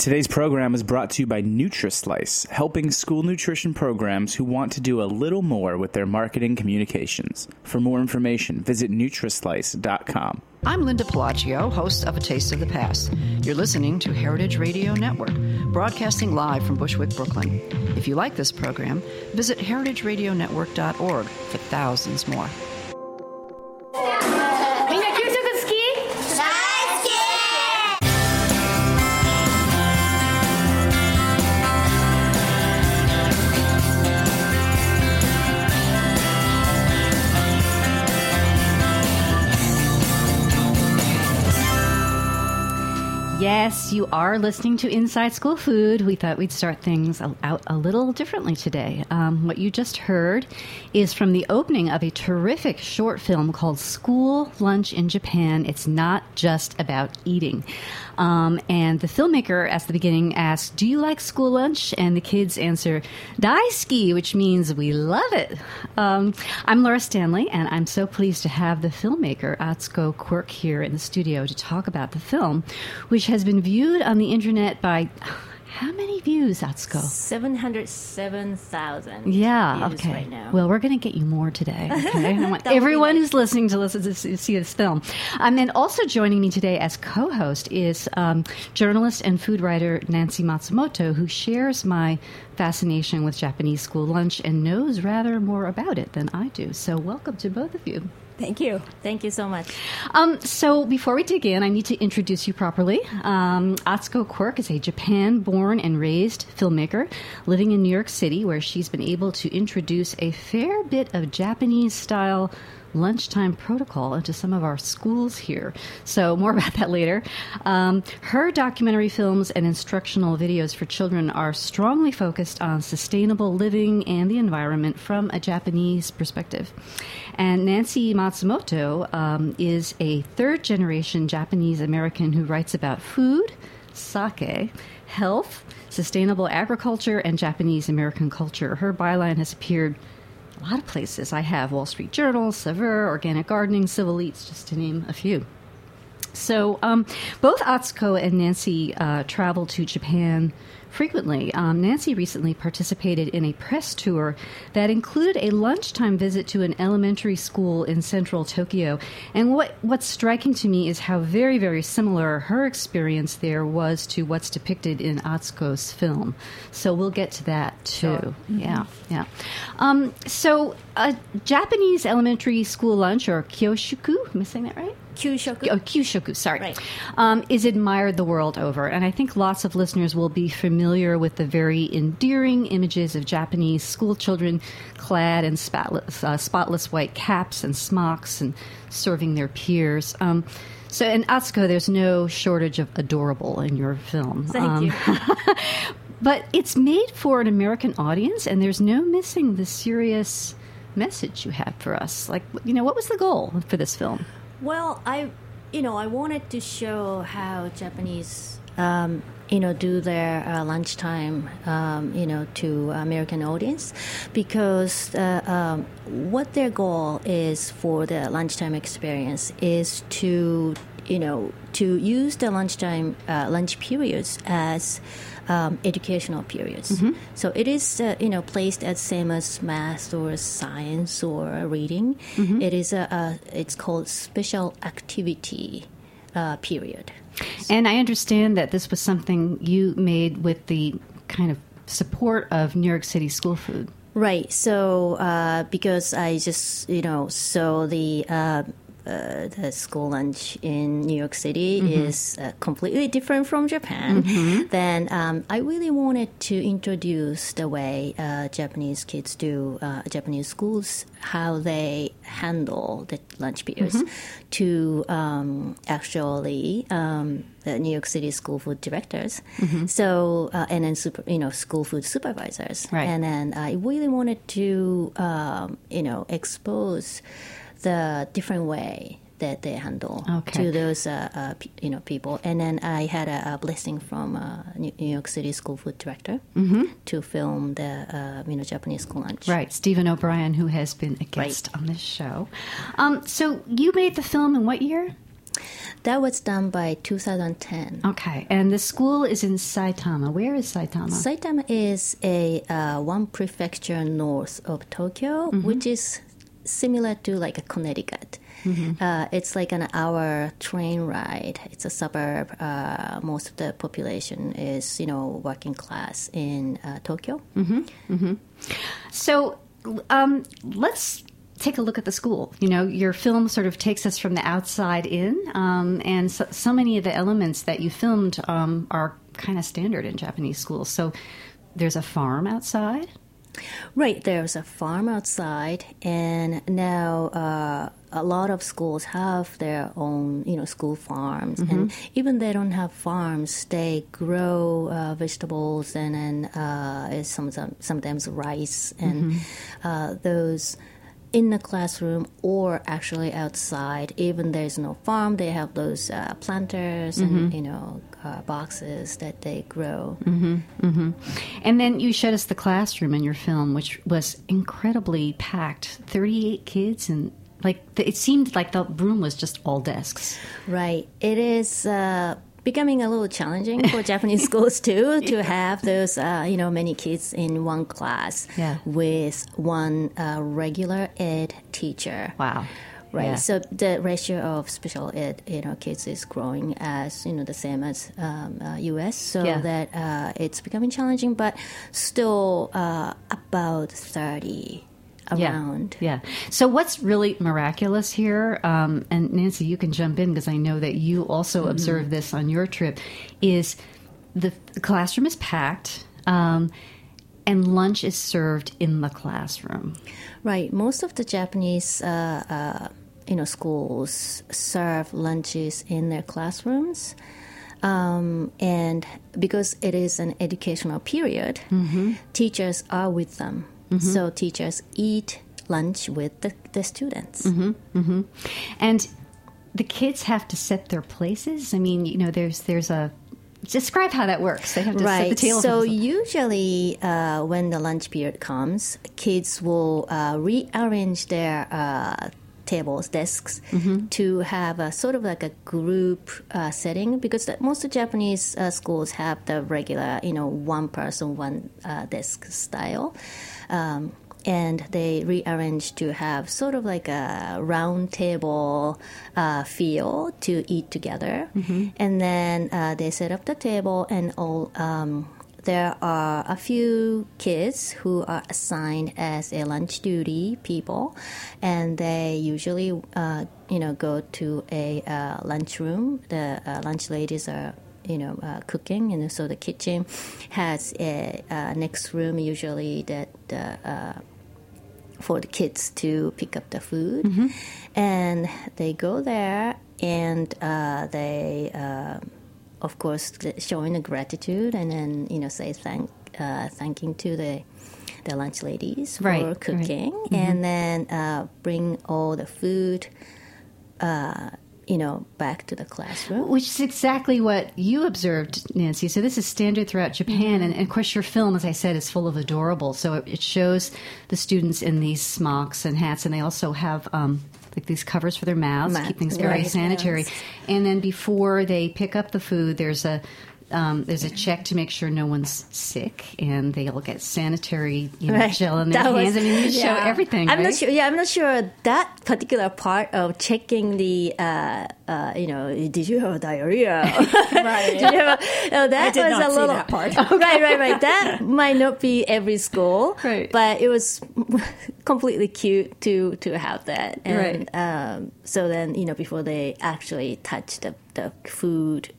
Today's program is brought to you by Nutrislice, helping school nutrition programs who want to do a little more with their marketing communications. For more information, visit Nutrislice.com. I'm Linda Pelaccio, host of A Taste of the Past. You're listening to Heritage Radio Network, broadcasting live from Bushwick, Brooklyn. If you like this program, visit heritageradionetwork.org for thousands more. Yes, you are listening to Inside School Food. We thought we'd start things out a little differently today. What you just heard is from the opening of a terrific short film called School Lunch in Japan. It's not just about eating. And the filmmaker at the beginning asks, "Do you like school lunch?" And the kids answer, "Daisuki," which means we love it. I'm Laura Stanley, and I'm so pleased to have the filmmaker Atsuko Quirk here in the studio to talk about the film, which has been viewed on the internet by how many views, Atsuko? 707,000. Yeah, views okay. Right now. Well, we're going to get you more today. Okay? I want everyone who's listening to see this film. And also joining me today as co-host is journalist and food writer Nancy Matsumoto, who shares my fascination with Japanese school lunch and knows rather more about it than I do. So welcome to both of you. Thank you. Thank you so much. So before we dig in, I need to introduce you properly. Atsuko Quirk is a Japan-born and raised filmmaker living in New York City, where she's been able to introduce a fair bit of Japanese-style lunchtime protocol into some of our schools here. So more about that later. Her documentary films and instructional videos for children are strongly focused on sustainable living and the environment from a Japanese perspective. And Nancy Matsumoto is a third-generation Japanese-American who writes about food, sake, health, sustainable agriculture, and Japanese-American culture. Her byline has appeared a lot of places. I have Wall Street Journal, Sever, Organic Gardening, Civil Eats, just to name a few. So both Atsuko and Nancy travel to Japan frequently. Nancy recently participated in a press tour that included a lunchtime visit to an elementary school in central Tokyo. And what's striking to me is how very, very similar her experience there was to what's depicted in Atsuko's film. So we'll get to that too. Sure. Yeah, yeah. So a Japanese elementary school lunch, or Kyushoku, am I saying that right? Kyushoku. Oh, Kyushoku, sorry. Right. Is admired the world over. And I think lots of listeners will be familiar with the very endearing images of Japanese school children clad in spotless white caps and smocks and serving their peers. So in Atsuko, there's no shortage of adorable in your film. Thank you. But it's made for an American audience, and there's no missing the serious message you have for us. Like, you know, what was the goal for this film? Well, I wanted to show how Japanese, do their lunchtime, to American audience, because what their goal is for the lunchtime experience is to use the lunchtime lunch periods as educational periods. Mm-hmm. So it is, placed as same as math or science or reading. Mm-hmm. It is it's called special activity period. And I understand that this was something you made with the kind of support of New York City school food. Right. So because I just, saw the school lunch in New York City mm-hmm. is completely different from Japan. Mm-hmm. Then I really wanted to introduce the way Japanese kids do, Japanese schools, how they handle the lunch periods mm-hmm. to the New York City school food directors. Mm-hmm. So and then school food supervisors. Right. And then I really wanted to expose the different way that they handle to those people, and then I had a blessing from New York City school food director mm-hmm. to film the Japanese school lunch. Right, Stephen O'Brien, who has been a guest on this show. So you made the film in what year? That was done by 2010. Okay, and the school is in Saitama. Where is Saitama? Saitama is a one prefecture north of Tokyo, mm-hmm. which is similar to like a Connecticut. Mm-hmm. It's like an hour train ride. It's a suburb. Most of the population is, working class in Tokyo. Mm-hmm. Mm-hmm. So let's take a look at the school. Your film sort of takes us from the outside in, and so many of the elements that you filmed are kind of standard in Japanese schools. So there's a farm outside. Right, there's a farm outside, and now a lot of schools have their own, school farms. Mm-hmm. And even they don't have farms, they grow vegetables and then sometimes rice and mm-hmm. Those in the classroom or actually outside. Even there's no farm, they have those planters mm-hmm. and, boxes that they grow. Mm-hmm. Mm-hmm. And then you showed us the classroom in your film, which was incredibly packed, 38 kids, and it seemed like the room was just all desks. Right. It is becoming a little challenging for Japanese schools too to have those many kids in one class with one regular ed teacher. Wow. Right. Yeah. So the ratio of special ed, kids is growing as, the same as U.S. So that it's becoming challenging, but still about 30 around. Yeah. Yeah. So what's really miraculous here, and Nancy, you can jump in because I know that you also mm-hmm. observed this on your trip, is the classroom is packed. And lunch is served in the classroom. Right. Most of the Japanese schools serve lunches in their classrooms. And because it is an educational period, mm-hmm. teachers are with them. Mm-hmm. So teachers eat lunch with the students. Mm-hmm. Mm-hmm. And the kids have to set their places. I mean, there's a... Describe how that works. They have to set the table. So usually when the lunch period comes, kids will rearrange their tables, desks, mm-hmm. to have a sort of like a group setting, because most of Japanese schools have the regular, one person, one desk style. And they rearrange to have sort of like a round table feel to eat together. Mm-hmm. And then they set up the table, and all there are a few kids who are assigned as a lunch duty people, and they usually, go to a lunchroom. The lunch ladies are cooking, and so the kitchen has a next room usually that for the kids to pick up the food, mm-hmm. and they go there, and they of course showing the gratitude, and then say thanking to the lunch ladies for cooking, mm-hmm. and then bring all the food back to the classroom. Which is exactly what you observed, Nancy. So this is standard throughout Japan. And of course, your film, as I said, is full of adorable. So it shows the students in these smocks and hats. And they also have these covers for their mouths, keep things very sanitary. Yes. And then before they pick up the food, there's a check to make sure no one's sick, and they all get sanitary gel in their hands. I mean, you show everything. I'm not sure that particular part of checking the, did you have diarrhea? Right. That was a little that part. Okay. Right. That might not be every school, but it was completely cute to have that. And so then, before they actually touch the food,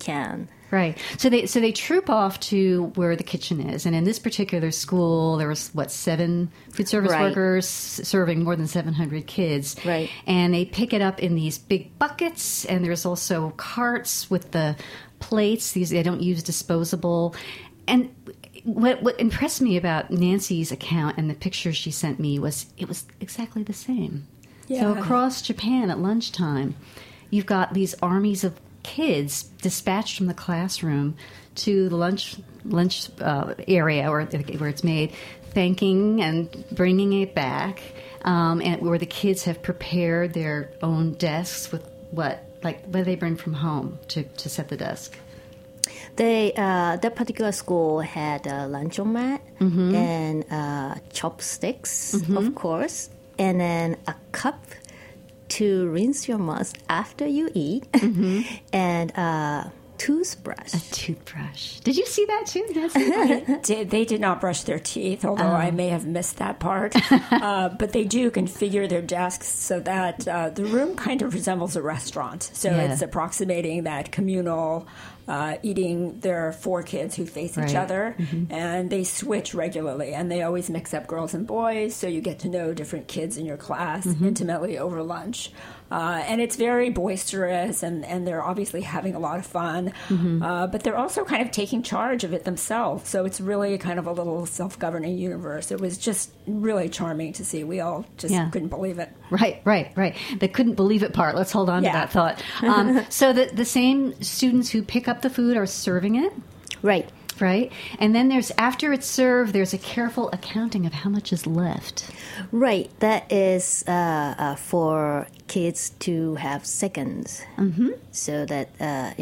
can. Right. So they troop off to where the kitchen is. And in this particular school, there was, 7 food service workers serving more than 700 kids. Right. And they pick it up in these big buckets. And there's also carts with the plates. They don't use disposable. And what impressed me about Nancy's account and the picture she sent me was it was exactly the same. Yeah. So across Japan at lunchtime, you've got these armies of kids dispatched from the classroom to the lunch area where it's made, thanking and bringing it back, and where the kids have prepared their own desks with what like what do they bring from home to set the desk? They that particular school had a lunchomat mm-hmm. and chopsticks, mm-hmm. of course, and then a cup to rinse your mouth after you eat, mm-hmm. and toothbrush. A toothbrush. Did you see that too? Yes, I did. They did not brush their teeth, although I may have missed that part. But they do configure their desks so that the room kind of resembles a restaurant. So it's approximating that communal eating. There are four kids who face each other, mm-hmm. and they switch regularly, and they always mix up girls and boys, so you get to know different kids in your class mm-hmm. intimately over lunch. And it's very boisterous, and they're obviously having a lot of fun. Mm-hmm. But they're also kind of taking charge of it themselves. So it's really kind of a little self-governing universe. It was just really charming to see. We all just couldn't believe it. Right. The couldn't believe it part. Let's hold on to that thought. So the same students who pick up the food are serving it? Right. And then there's, after it's served, there's a careful accounting of how much is left. Right. That is for kids to have seconds. Mm-hmm. So that,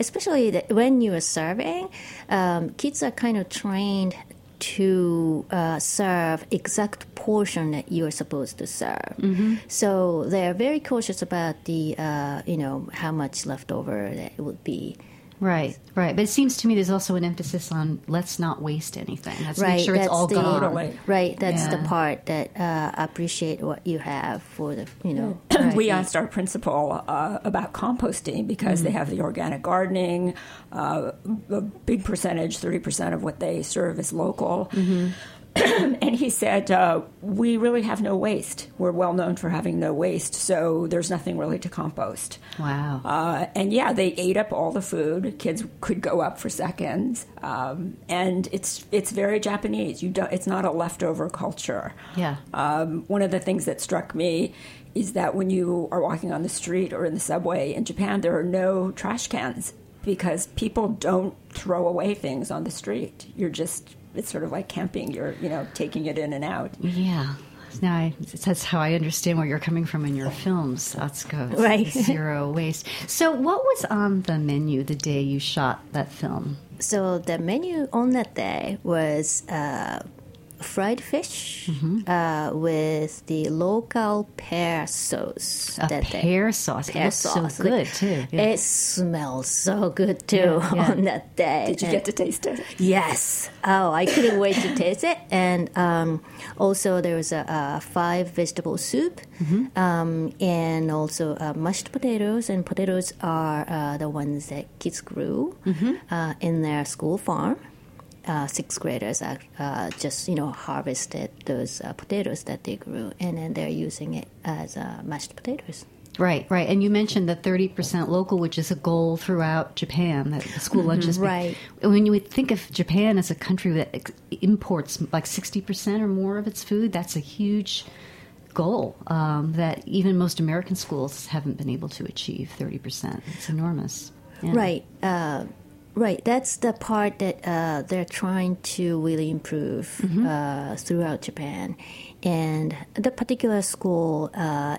especially when you are serving, kids are kind of trained to serve exact portion that you're supposed to serve. Mm-hmm. So they're very cautious about the, how much leftover that it would be. Right. But it seems to me there's also an emphasis on let's not waste anything. Let's make sure it's all gone. Right, that's the part that appreciate what you have for the, We asked our principal about composting because mm-hmm. they have the organic gardening. A big percentage, 30% of what they serve is local. Mm-hmm. And he said, we really have no waste. We're well known for having no waste, so there's nothing really to compost. Wow. And they ate up all the food. Kids could go up for seconds. And it's very Japanese. It's not a leftover culture. Yeah. One of the things that struck me is that when you are walking on the street or in the subway in Japan, there are no trash cans because people don't throw away things on the street. It's sort of like camping. You're, taking it in and out. Yeah. Now, that's how I understand where you're coming from in your films, Atsuko. Right. Zero waste. So what was on the menu the day you shot that film? So the menu on that day was fried fish mm-hmm. With the local pear sauce. Pear sauce. So good, too. Yeah. It smells so good, too, on that day. Did you get to taste it? Yes. Oh, I couldn't wait to taste it. And also there was a 5-vegetable soup mm-hmm. And also mashed potatoes. And potatoes are the ones that kids grew mm-hmm. In their school farm. 6th graders just harvested those potatoes that they grew, and then they're using it as mashed potatoes. Right. And you mentioned the 30% local, which is a goal throughout Japan, that the school lunches. Mm-hmm. Right. When you would think of Japan as a country that imports like 60% or more of its food, that's a huge goal that even most American schools haven't been able to achieve, 30%. It's enormous. Yeah. Right. Right, that's the part that they're trying to really improve mm-hmm. Throughout Japan. And the particular school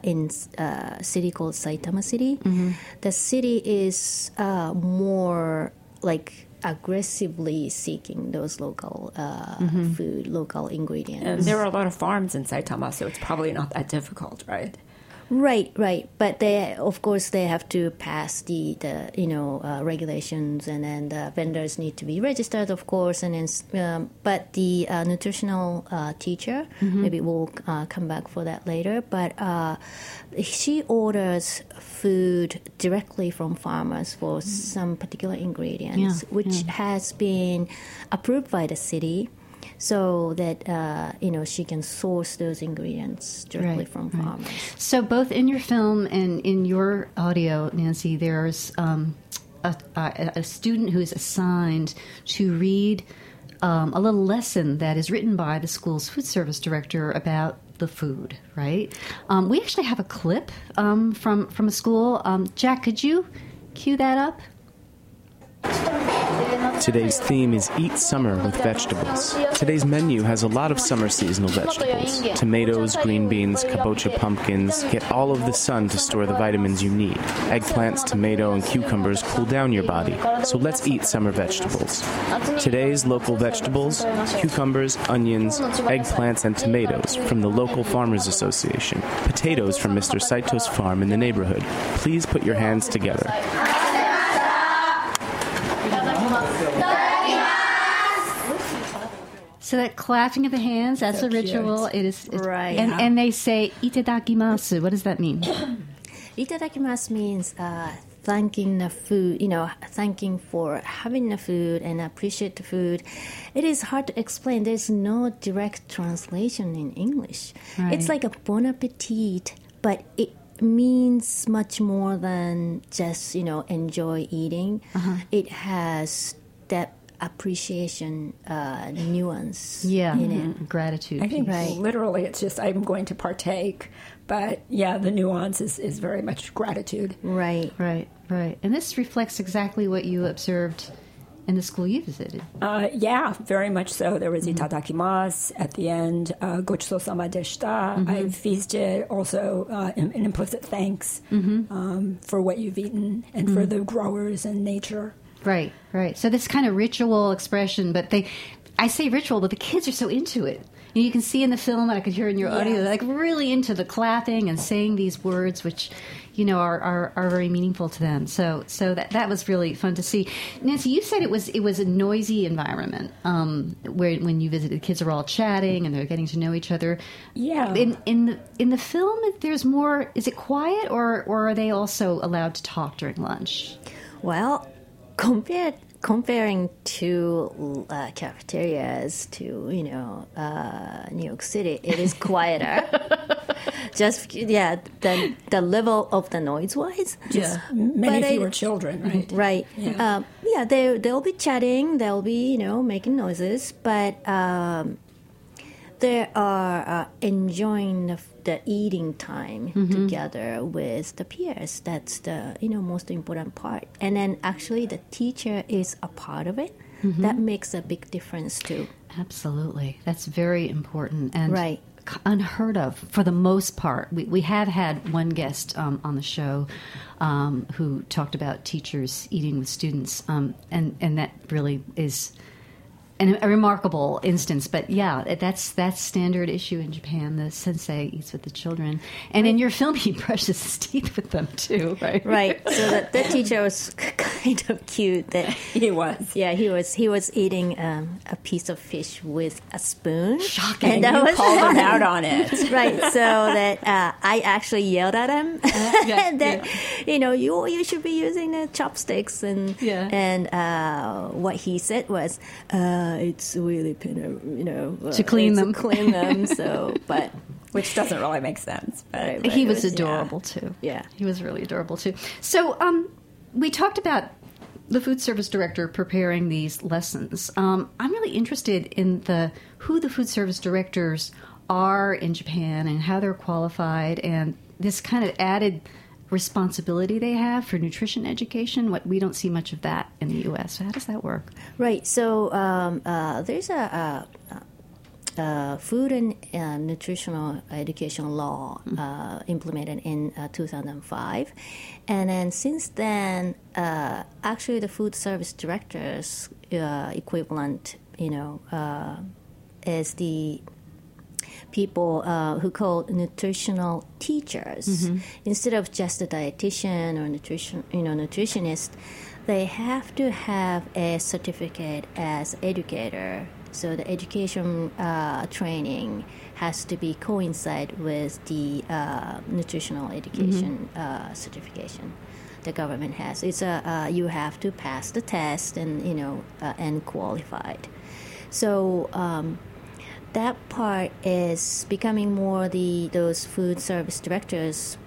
in a city called Saitama City, mm-hmm. the city is more like aggressively seeking those local mm-hmm. food, local ingredients. And there are a lot of farms in Saitama, so it's probably not that difficult, right? Right. But they have to pass the regulations, and then the vendors need to be registered, of course. And then, but the nutritional teacher, mm-hmm. maybe we'll come back for that later. But she orders food directly from farmers for mm-hmm. some particular ingredients, which has been approved by the city. So that, she can source those ingredients directly from farmers. So both in your film and in your audio, Nancy, there's a student who is assigned to read a little lesson that is written by the school's food service director about the food, right? We actually have a clip from a school. Jack, could you cue that up? Today's theme is Eat Summer with Vegetables. Today's menu has a lot of summer seasonal vegetables. Tomatoes, green beans, kabocha pumpkins. Get all of the sun to store the vitamins you need. Eggplants, tomato, and cucumbers cool down your body. So let's eat summer vegetables. Today's local vegetables, cucumbers, onions, eggplants, and tomatoes from the local Farmers Association. Potatoes from Mr. Saito's farm in the neighborhood. Please put your hands together. So that clapping of the hands, that's so a ritual. Cute. It is right. And they say itadakimasu. What does that mean? Itadakimasu means thanking the food, thanking for having the food and appreciate the food. It is hard to explain. There's no direct translation in English. Right. It's like a bon appetit, but it means much more than just, enjoy eating. Uh-huh. It has that appreciation nuance in it. Gratitude. I think literally it's just I'm going to partake. But, the nuance is very much gratitude. Right. And this reflects exactly what you observed in the school you visited. Very much so. There was itadakimasu at the end, gochiso sama deshita. Mm-hmm. I feasted also an implicit thanks for what you've eaten and for the growers and nature. Right. So this kind of ritual expression, but I say ritual, but the kids are so into it. And you can see in the film, and I could hear in your audio, they're really into the clapping and saying these words, which, are very meaningful to them. So that was really fun to see. Nancy, you said it was a noisy environment when you visited. The kids are all chatting and they're getting to know each other. Yeah. In the film, there's more. Is it quiet or are they also allowed to talk during lunch? Well, comparing two cafeterias to New York City, it is quieter. The level of the noise wise. Just many fewer children, right? Right. Yeah. They'll be chatting. They'll be making noises, but they are enjoying the eating time together with the peers. That's the most important part. And then actually the teacher is a part of it. Mm-hmm. That makes a big difference too. Absolutely. That's very important and unheard of for the most part. We have had one guest on the show who talked about teachers eating with students, and that really is a remarkable instance, but that's standard issue in Japan. The sensei eats with the children, and in your film, he brushes his teeth with them too, right? Right. So that the teacher was kind of cute. That he was. Yeah, he was eating a piece of fish with a spoon. Shocking! And you called him out on it, right? So that I actually yelled at him you should be using the chopsticks, and what he said was. It's really to clean them. Which doesn't really make sense. But he was adorable too. Yeah, he was really adorable too. So we talked about the food service director preparing these lessons. I'm really interested in who the food service directors are in Japan and how they're qualified and this kind of added responsibility they have for nutrition education. What we don't see much of that in the U.S. So how does that work? Right. So there's a food and nutritional education law implemented in 2005, and then since then, actually the food service director's equivalent, is the people who call nutritional teachers. Mm-hmm. Instead of just a dietitian or nutritionist, they have to have a certificate as educator. So the education training has to be coincide with the nutritional education certification the government has. It's you have to pass the test and and qualified. So. That part is becoming more those food service directors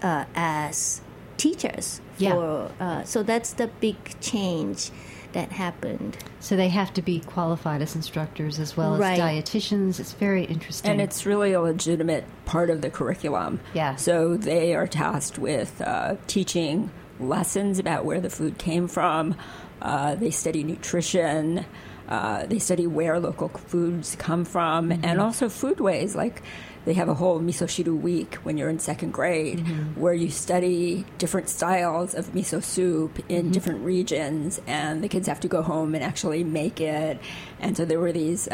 as teachers. Yeah. So that's the big change that happened. So they have to be qualified as instructors as well as dietitians. It's very interesting. And it's really a legitimate part of the curriculum. Yeah. So they are tasked with teaching lessons about where the food came from, They study nutrition. They study where local foods come from, mm-hmm. and also foodways. Like, they have a whole misoshiru week when you're in second grade, mm-hmm. where you study different styles of miso soup in mm-hmm. different regions, and the kids have to go home and actually make it. And so there were these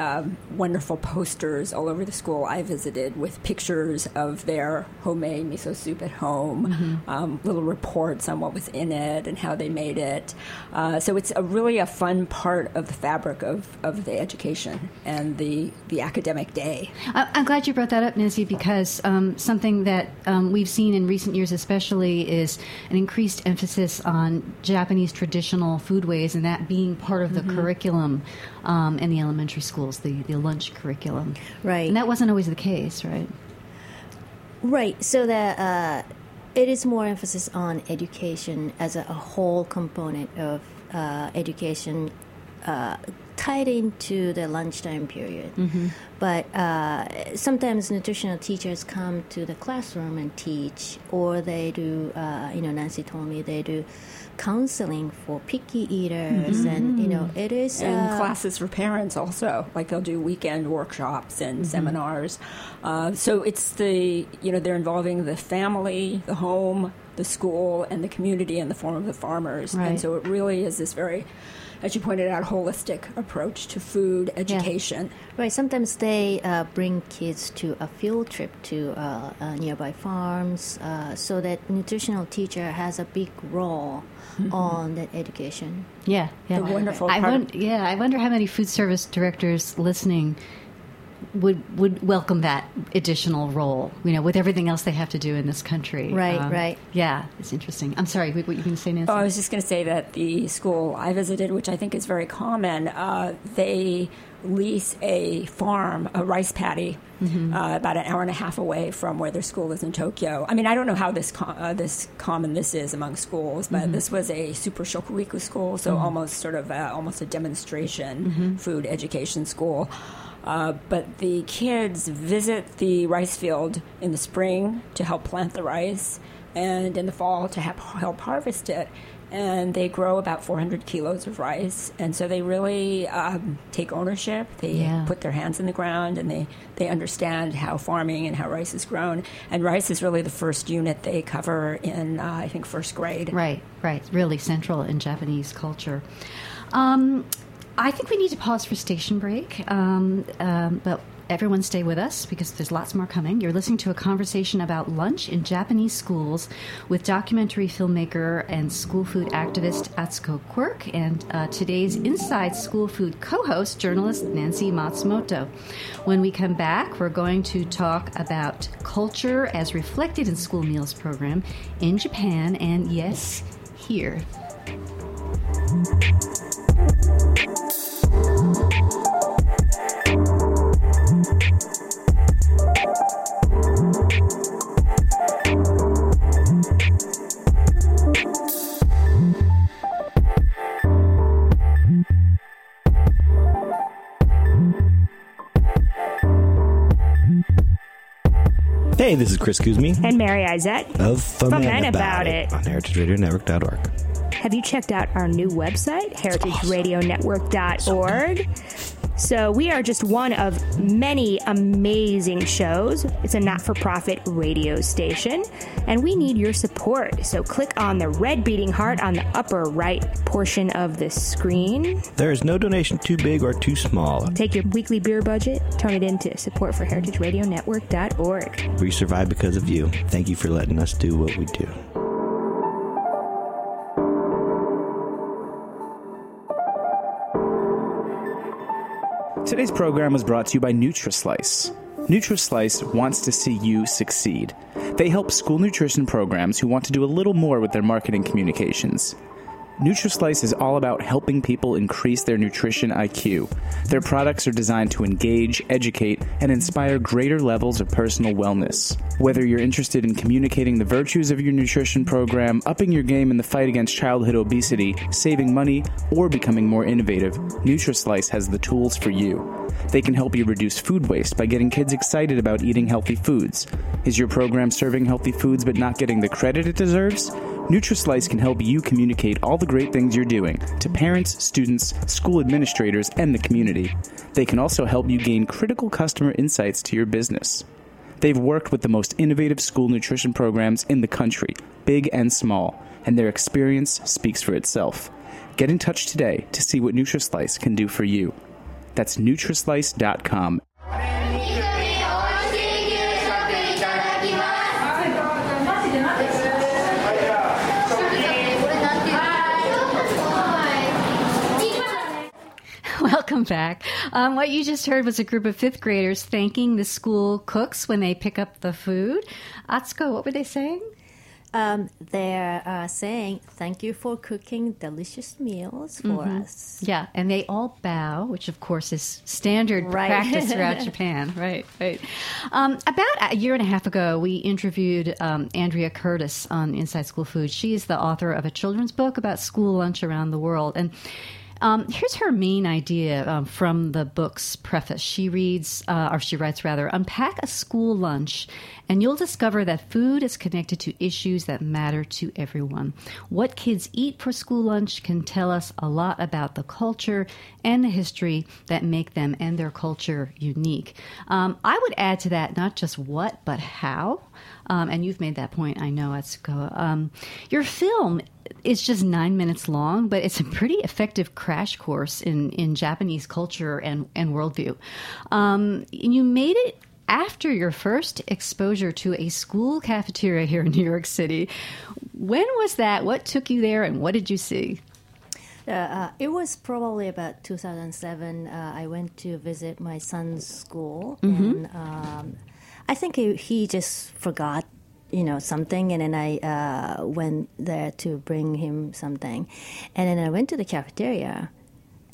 wonderful posters all over the school I visited with pictures of their homemade miso soup at home, mm-hmm. Little reports on what was in it and how they made it. So it's really a fun part of the fabric of the education and the academic day. I'm glad you brought that up, Nancy, because something that we've seen in recent years especially is an increased emphasis on Japanese traditional foodways and that being part of the mm-hmm. curriculum in the elementary schools, the lunch curriculum. Right. And that wasn't always the case, right? Right. So that it is more emphasis on education as a whole component of education tied into the lunchtime period. Mm-hmm. But sometimes nutritional teachers come to the classroom and teach, or they do, Nancy told me they do counseling for picky eaters, mm-hmm. and, it is... And classes for parents also. Like, they'll do weekend workshops and mm-hmm. seminars. So it's they're involving the family, the home, the school, and the community in the form of the farmers. Right. And so it really is this very... as you pointed out, holistic approach to food education. Yeah. Right. Sometimes they bring kids to a field trip to nearby farms, so that nutritional teacher has a big role mm-hmm. on that education. Yeah, yeah. The wonderful part. I wonder how many food service directors listening would welcome that additional role, with everything else they have to do in this country. Right, right. Yeah, it's interesting. I'm sorry, what were you going to say, Nancy? Oh, I was just going to say that the school I visited, which I think is very common, they lease a farm, a rice paddy, mm-hmm. About an hour and a half away from where their school is in Tokyo. I mean, I don't know how this common this is among schools, but mm-hmm. this was a super shokuriku school, so mm-hmm. almost a demonstration mm-hmm. food education school. But the kids visit the rice field in the spring to help plant the rice, and in the fall to help harvest it. And they grow about 400 kilos of rice. And so they really take ownership. They put their hands in the ground, and they understand how farming and how rice is grown. And rice is really the first unit they cover in, I think, first grade. Right, right. Really central in Japanese culture. I think we need to pause for station break, but everyone stay with us because there's lots more coming. You're listening to a conversation about lunch in Japanese schools with documentary filmmaker and school food activist Atsuko Quirk and today's Inside School Food co-host, journalist Nancy Matsumoto. When we come back, we're going to talk about culture as reflected in school meals program in Japan and, yes, here. Hey, this is Chris Kuzmi and Mary Izette of Foment About It on heritageradionetwork.org. Have you checked out our new website, heritageradionetwork.org? So we are just one of many amazing shows. It's a not-for-profit radio station, and we need your support. So click on the red beating heart on the upper right portion of the screen. There is no donation too big or too small. Take your weekly beer budget, turn it into support for heritageradionetwork.org. We survive because of you. Thank you for letting us do what we do. Today's program was brought to you by Nutrislice. Nutrislice wants to see you succeed. They help school nutrition programs who want to do a little more with their marketing communications. Nutrislice is all about helping people increase their nutrition IQ. Their products are designed to engage, educate, and inspire greater levels of personal wellness. Whether you're interested in communicating the virtues of your nutrition program, upping your game in the fight against childhood obesity, saving money, or becoming more innovative, Nutrislice has the tools for you. They can help you reduce food waste by getting kids excited about eating healthy foods. Is your program serving healthy foods but not getting the credit it deserves? Nutrislice can help you communicate all the great things you're doing to parents, students, school administrators, and the community. They can also help you gain critical customer insights to your business. They've worked with the most innovative school nutrition programs in the country, big and small, and their experience speaks for itself. Get in touch today to see what Nutrislice can do for you. That's Nutrislice.com. Welcome back. What you just heard was a group of fifth graders thanking the school cooks when they pick up the food. Atsuko, what were they saying? They're saying, thank you for cooking delicious meals for us. Yeah, and they all bow, which of course is standard practice throughout Japan. Right. About a year and a half ago, we interviewed Andrea Curtis on Inside School Food. She is the author of a children's book about school lunch around the world. And here's her main idea from the book's preface. She writes, unpack a school lunch and you'll discover that food is connected to issues that matter to everyone. What kids eat for school lunch can tell us a lot about the culture and the history that make them and their culture unique. I would add to that not just what, but how. And you've made that point, I know, Atsuko. Your film is just 9 minutes long, but it's a pretty effective crash course in Japanese culture and worldview. You made it after your first exposure to a school cafeteria here in New York City. When was that? What took you there, and what did you see? It was probably about 2007. I went to visit my son's school, and I think he just forgot, something, and then I went there to bring him something. And then I went to the cafeteria,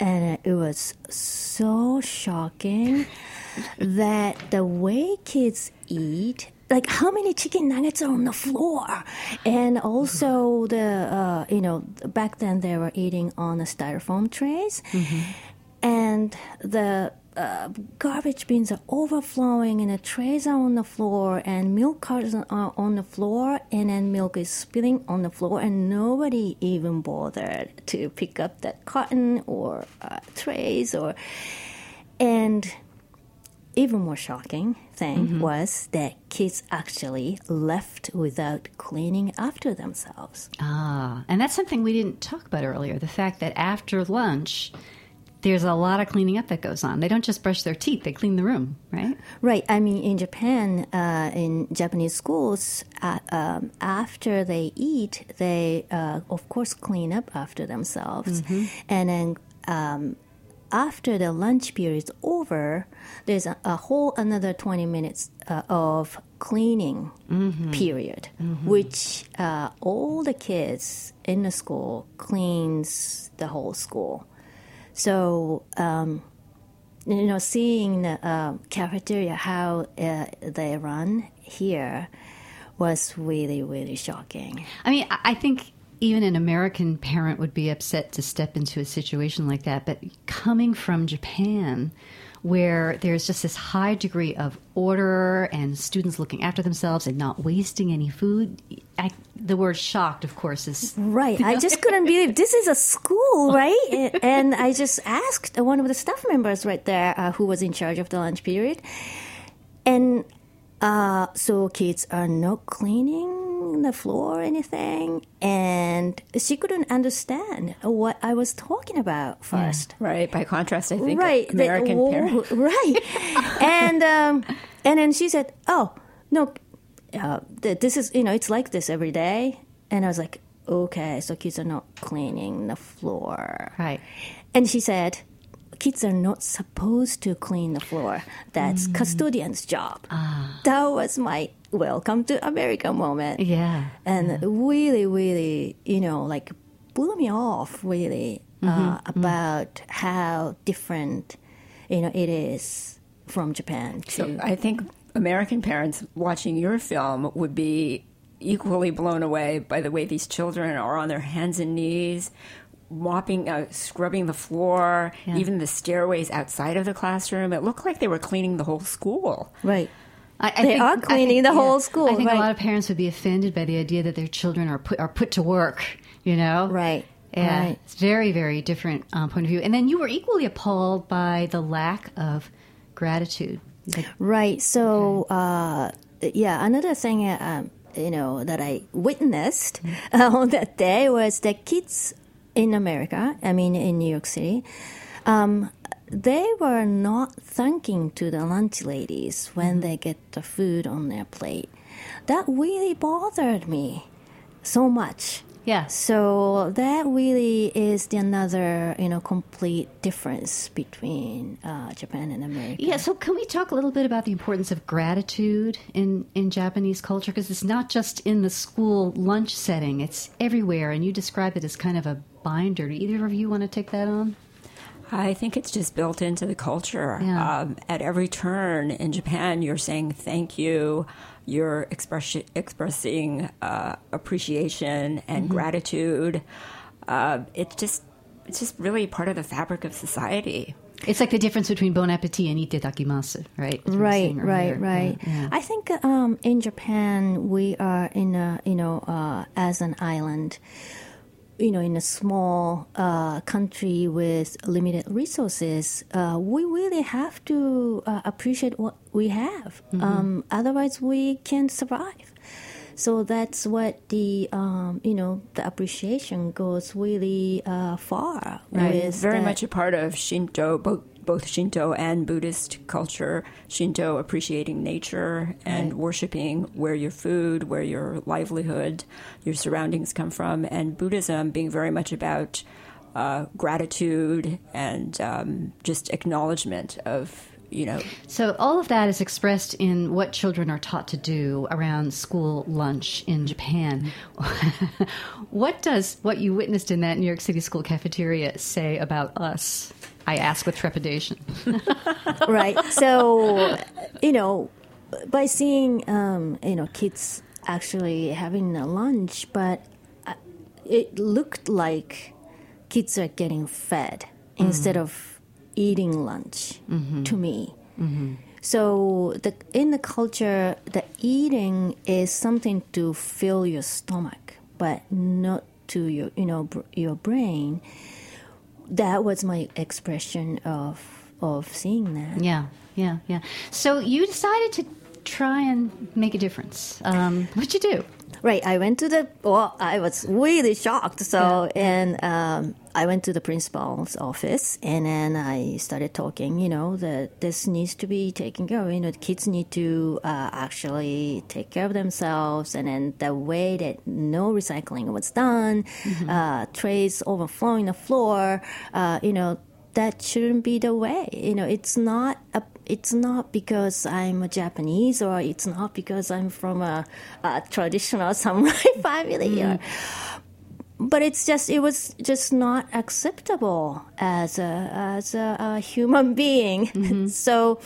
and it was so shocking that the way kids eat, like how many chicken nuggets are on the floor. And also, back then they were eating on the styrofoam trays, and the garbage bins are overflowing, and the trays are on the floor, and milk cartons are on the floor, and then milk is spilling on the floor, and nobody even bothered to pick up that carton or trays. And even more shocking thing was that kids actually left without cleaning after themselves. And that's something we didn't talk about earlier, the fact that after lunch, there's a lot of cleaning up that goes on. They don't just brush their teeth. They clean the room, right? Right. I mean, in Japan, in Japanese schools, after they eat, they, of course, clean up after themselves. And then after the lunch period is over, there's a whole another 20 minutes of cleaning period, which all the kids in the school cleans the whole school. So, seeing the cafeteria, how they run here was really, really shocking. I mean, I think even an American parent would be upset to step into a situation like that. But coming from Japan, where there's just this high degree of order and students looking after themselves and not wasting any food. The word shocked, of course, is... Right. I just couldn't believe this is a school, right? And I just asked one of the staff members right there who was in charge of the lunch period. And so kids are not cleaning the floor or anything. And she couldn't understand what I was talking about first. Yeah, right. By contrast, I think American parent. Right. And then she said, oh, no, this is, it's like this every day. And I was like, okay, so kids are not cleaning the floor. Right. And she said, kids are not supposed to clean the floor. That's custodian's job. That was my welcome to America moment. Yeah. And really, really, blew me off, really, about how different, it is from Japan. So I think American parents watching your film would be equally blown away by the way these children are on their hands and knees, mopping, scrubbing the floor, even the stairways outside of the classroom. It looked like they were cleaning the whole school. Right. I think they are cleaning the whole school. I think a lot of parents would be offended by the idea that their children are put to work, you know? Right. Yeah, right. It's very, very different point of view. And then you were equally appalled by the lack of gratitude. Right. So, another thing, that I witnessed on that day was the kids in America, in New York City, they were not thanking to the lunch ladies when they get the food on their plate. That really bothered me so much. Yeah. So that really is another, complete difference between Japan and America. Yeah. So can we talk a little bit about the importance of gratitude in Japanese culture? Because it's not just in the school lunch setting. It's everywhere. And you describe it as kind of a binder. Do either of you want to take that on? I think it's just built into the culture. Yeah. At every turn in Japan, you're saying thank you. You're expressing appreciation and gratitude. It's just really part of the fabric of society. It's like the difference between bon appetit and itadakimasu, right? Right. Yeah. I think in Japan, we are in a, as an island, in a small country with limited resources, we really have to appreciate what we have. Otherwise, we can't survive. So that's what the appreciation goes really far. Right. It's very much a part of Shinto, both Shinto and Buddhist culture. Shinto appreciating nature and worshiping where your food, where your livelihood, your surroundings come from, and Buddhism being very much about gratitude and just acknowledgement of, So all of that is expressed in what children are taught to do around school lunch in Japan. What does what you witnessed in that New York City school cafeteria say about us? I ask with trepidation. Right. So, by seeing, kids actually having a lunch, but it looked like kids are getting fed instead of eating lunch to me. Mm-hmm. So in the culture, the eating is something to fill your stomach, but not to your, your brain. That was my expression of seeing that. Yeah. So you decided to try and make a difference. What'd you do? Right. I was really shocked. So, and I went to the principal's office, and then I started talking, that this needs to be taken care of. The kids need to actually take care of themselves. And then the way that no recycling was done, trays overflowing the floor, that shouldn't be the way. It's not because I'm a Japanese, or it's not because I'm from a traditional samurai family. But it was not acceptable as a human being. So,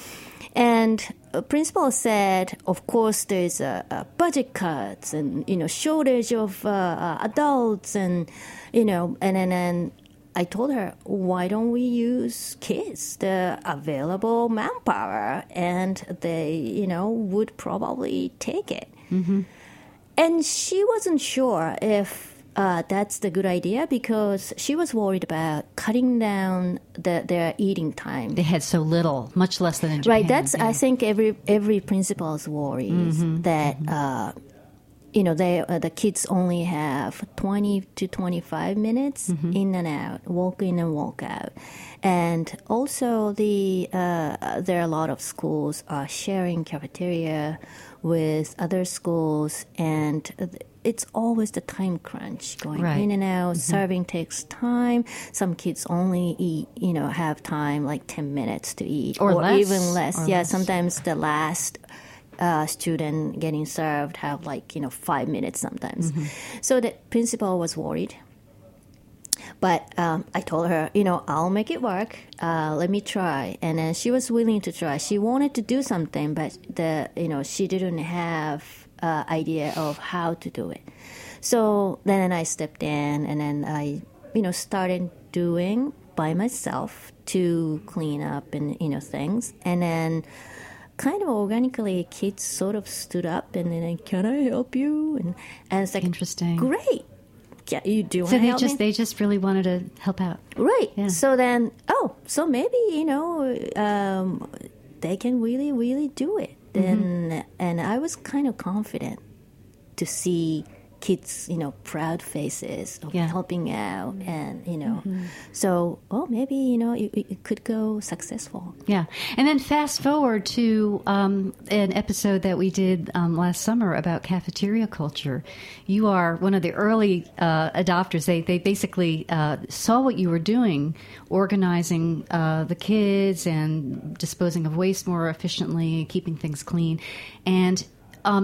and principal said, of course, there's a budget cuts and shortage of adults, and and I told her, why don't we use kids, the available manpower, and they, would probably take it. And she wasn't sure if that's the good idea, because she was worried about cutting down their eating time. They had so little, much less than in Japan. Right, that's, I think, every principal's worries that... the kids only have 20 to 25 minutes in and out, walk in and walk out. And also there are a lot of schools are sharing cafeteria with other schools, and it's always the time crunch going in and out. Serving takes time. Some kids only eat, have time like 10 minutes to eat. Or less. Even less. Or less. Sometimes the last... student getting served have 5 minutes sometimes. So the principal was worried. But I told her, I'll make it work. Let me try. And then she was willing to try. She wanted to do something, but she didn't have idea of how to do it. So then I stepped in, and then I, started doing by myself to clean up and, things. And then kind of organically, kids sort of stood up and then, can I help you? And I was like, interesting. Great. Yeah, you do want to help me? They just really wanted to help out. Right. Yeah. So then, maybe, they can really, really do it. Mm-hmm. And I was kind of confident to see kids, proud faces of helping out, and mm-hmm. so maybe it could go successful. Yeah, and then fast forward to an episode that we did last summer about cafeteria culture. You are one of the early adopters. They basically saw what you were doing, organizing the kids and disposing of waste more efficiently, keeping things clean, and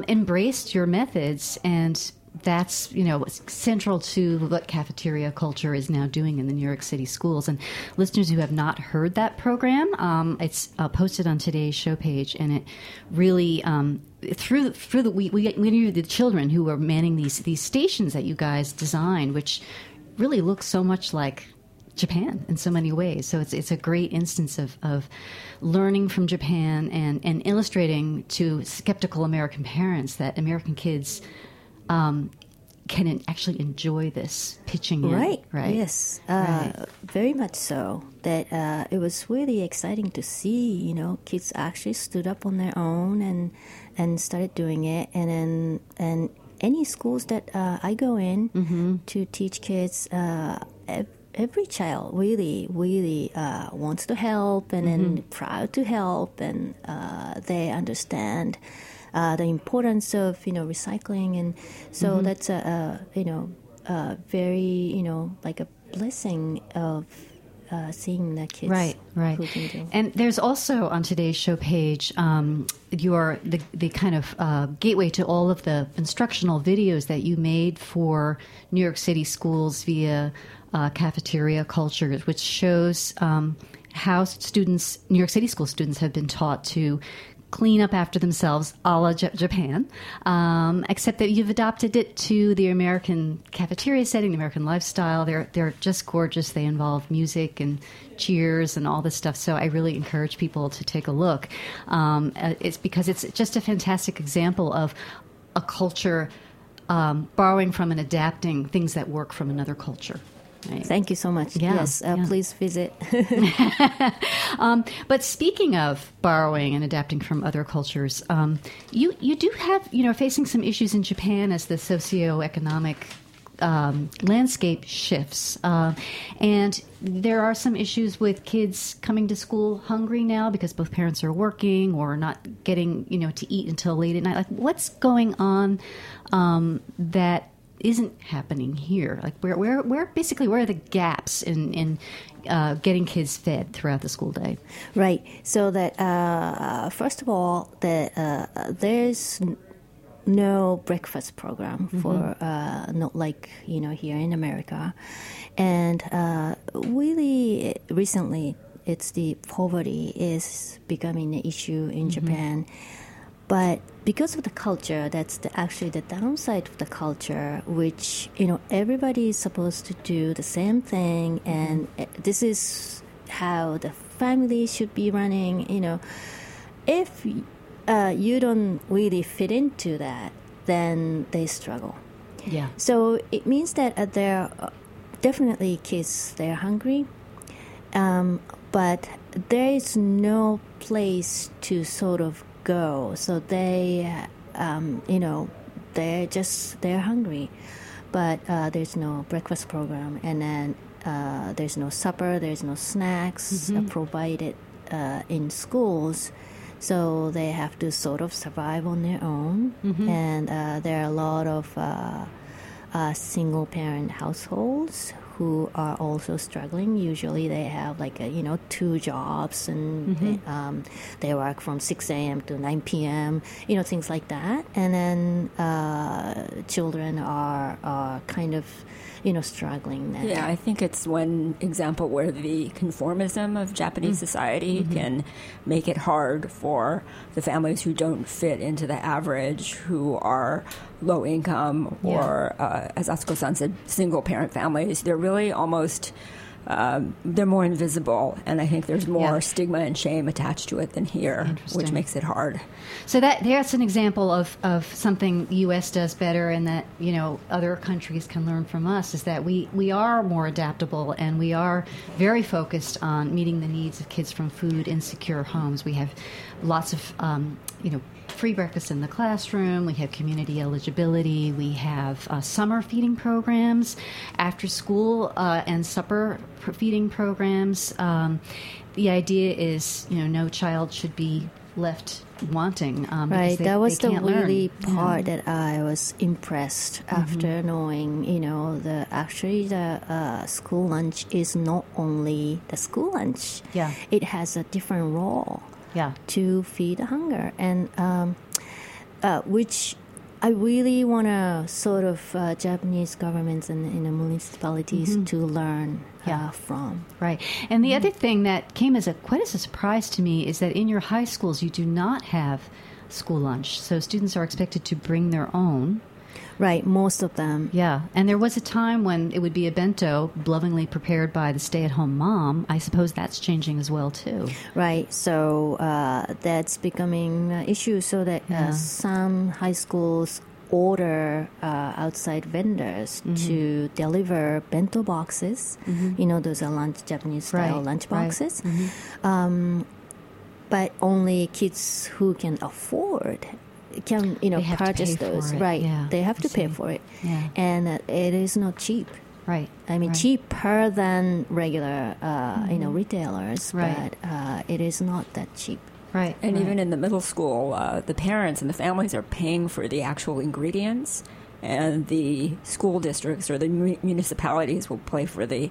embraced your methods and. That's, central to what cafeteria culture is now doing in the New York City schools. And listeners who have not heard that program, it's posted on today's show page, and it really through the we knew the children who were manning these stations that you guys designed, which really look so much like Japan in so many ways. So it's a great instance of learning from Japan and illustrating to skeptical American parents that American kids. Can actually enjoy this pitching in, right? Yes, very much so. That it was really exciting to see, kids actually stood up on their own and started doing it. And then and any schools that I go in mm-hmm. to teach kids, every child really, really wants to help and mm-hmm. then proud to help, and they understand. The importance of recycling, and so mm-hmm. that's a very like a blessing of seeing the kids right who can do. And there's also on today's show page your the kind of gateway to all of the instructional videos that you made for New York City schools via cafeteria culture, which shows how students, New York City school students, have been taught to clean up after themselves a la Japan, except that you've adopted it to the American cafeteria setting, the American lifestyle. They're just gorgeous. They involve music and cheers and all this stuff. So I really encourage people to take a look. It's because it's just a fantastic example of a culture borrowing from and adapting things that work from another culture. Right. Thank you so much. Yeah. Yes, please visit. But speaking of borrowing and adapting from other cultures, you do have, facing some issues in Japan as the socioeconomic landscape shifts. And there are some issues with kids coming to school hungry now because both parents are working or not getting, to eat until late at night. Like, what's going on that isn't happening here? Like, where are the gaps in getting kids fed throughout the school day? Right. So that first of all, that there's no breakfast program mm-hmm. for not like here in America, and really recently, it's the poverty is becoming an issue in mm-hmm. Japan. But because of the culture, that's actually the downside of the culture, which, everybody is supposed to do the same thing, and this is how the family should be running, If you don't really fit into that, then they struggle. Yeah. So it means that there are definitely kids, they're hungry, but there is no place to sort of go, so they they're hungry, but there's no breakfast program, and then there's no supper, there's no snacks mm-hmm. provided in schools, so they have to sort of survive on their own mm-hmm. and there are a lot of single parent households who are also struggling. Usually they have like two jobs, and mm-hmm. They work from 6 a.m. to 9 p.m., things like that. And then children are kind of, struggling there. Yeah, I think it's one example where the conformism of Japanese mm-hmm. society mm-hmm. can make it hard for the families who don't fit into the average, who are low income or, as Atsuko-san said, single parent families. They're really almost they're more invisible, and I think there's more stigma and shame attached to it than here, which makes it hard. So that's an example of something the U.S. does better, and that, you know, other countries can learn from us, is that we are more adaptable, and we are very focused on meeting the needs of kids from food insecure homes. We have lots of free breakfast in the classroom. We have community eligibility. We have summer feeding programs, after school and supper feeding programs. The idea is, no child should be left wanting. Right, that was the really part that I was impressed after knowing, the school lunch is not only the school lunch. Yeah, it has a different role. Yeah. To feed hunger, and which I really want to sort of Japanese governments and municipalities to learn from. Right. And the other thing that came as quite a surprise to me is that in your high schools you do not have school lunch, so students are expected to bring their own. Right, most of them. Yeah, and there was a time when it would be a bento lovingly prepared by the stay-at-home mom. I suppose that's changing as well, too. Right, so that's becoming an issue, so that some high schools order outside vendors to deliver bento boxes. Mm-hmm. Those are Japanese-style lunch boxes. Right. Mm-hmm. But only kids who can afford can purchase those, right? Yeah, they have to pay for it, and it is not cheap, right? I mean, cheaper than regular, retailers, right? But it is not that cheap, right? And even in the middle school, the parents and the families are paying for the actual ingredients, and the school districts or the municipalities will pay for the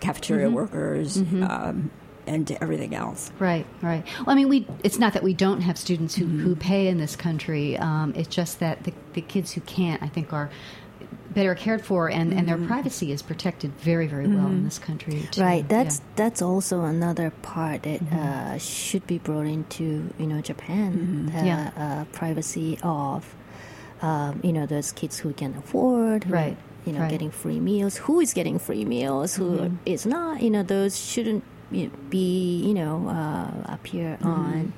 cafeteria workers. Mm-hmm. And to everything else. Right. Well, I mean, it's not that we don't have students who pay in this country. It's just that the kids who can't, I think, are better cared for, and their privacy is protected very, very well in this country, too. Right. That's also another part that should be brought into, Japan, privacy of, those kids who can afford. Right. Getting free meals. Who is getting free meals? Who is not? Those shouldn't be up here on.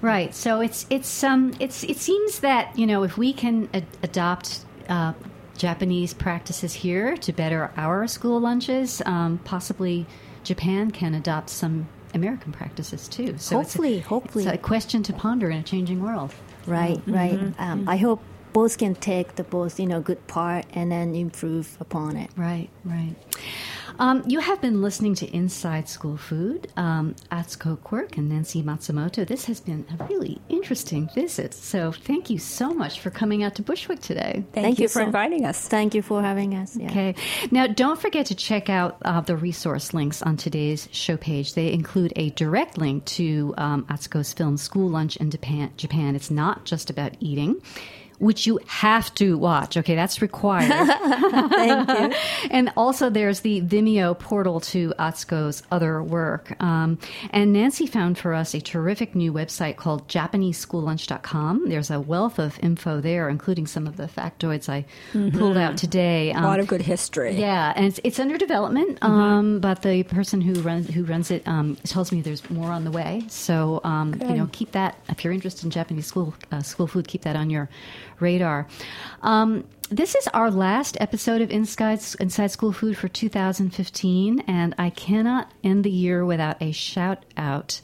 Right, so it seems that if we can adopt Japanese practices here to better our school lunches, possibly Japan can adopt some American practices too. So hopefully, it's a question to ponder in a changing world. Right, right. I hope both can take the good part and then improve upon it. Right. You have been listening to Inside School Food, Atsuko Quirk and Nancy Matsumoto. This has been a really interesting visit. So thank you so much for coming out to Bushwick today. Thank you for inviting us. Thank you for having us. Yeah. Okay. Now, don't forget to check out the resource links on today's show page. They include a direct link to Atsuko's film, School Lunch in Japan. It's not just about eating, which you have to watch. Okay, that's required. Thank you. And also there's the Vimeo portal to Atsuko's other work. And Nancy found for us a terrific new website called JapaneseSchoolLunch.com. There's a wealth of info there, including some of the factoids I pulled out today. A lot of good history. Yeah, and it's under development, but the person who runs it tells me there's more on the way. So, keep that, if you're interested in Japanese school food, keep that on your radar. This is our last episode of Inside School Food for 2015, and I cannot end the year without a shout out,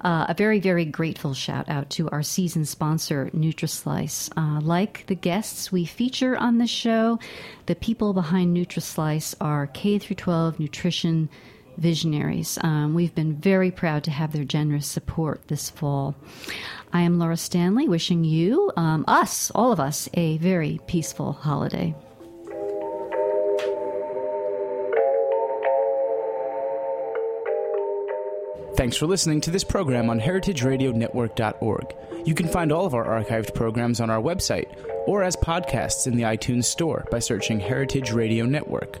a very, very grateful shout out to our season sponsor, Nutrislice. Like the guests we feature on the show, the people behind Nutrislice are K-12 nutrition visionaries. We've been very proud to have their generous support this fall. I am Laura Stanley, wishing you, us, all of us, a very peaceful holiday. Thanks for listening to this program on heritageradionetwork.org. You can find all of our archived programs on our website or as podcasts in the iTunes store by searching Heritage Radio Network.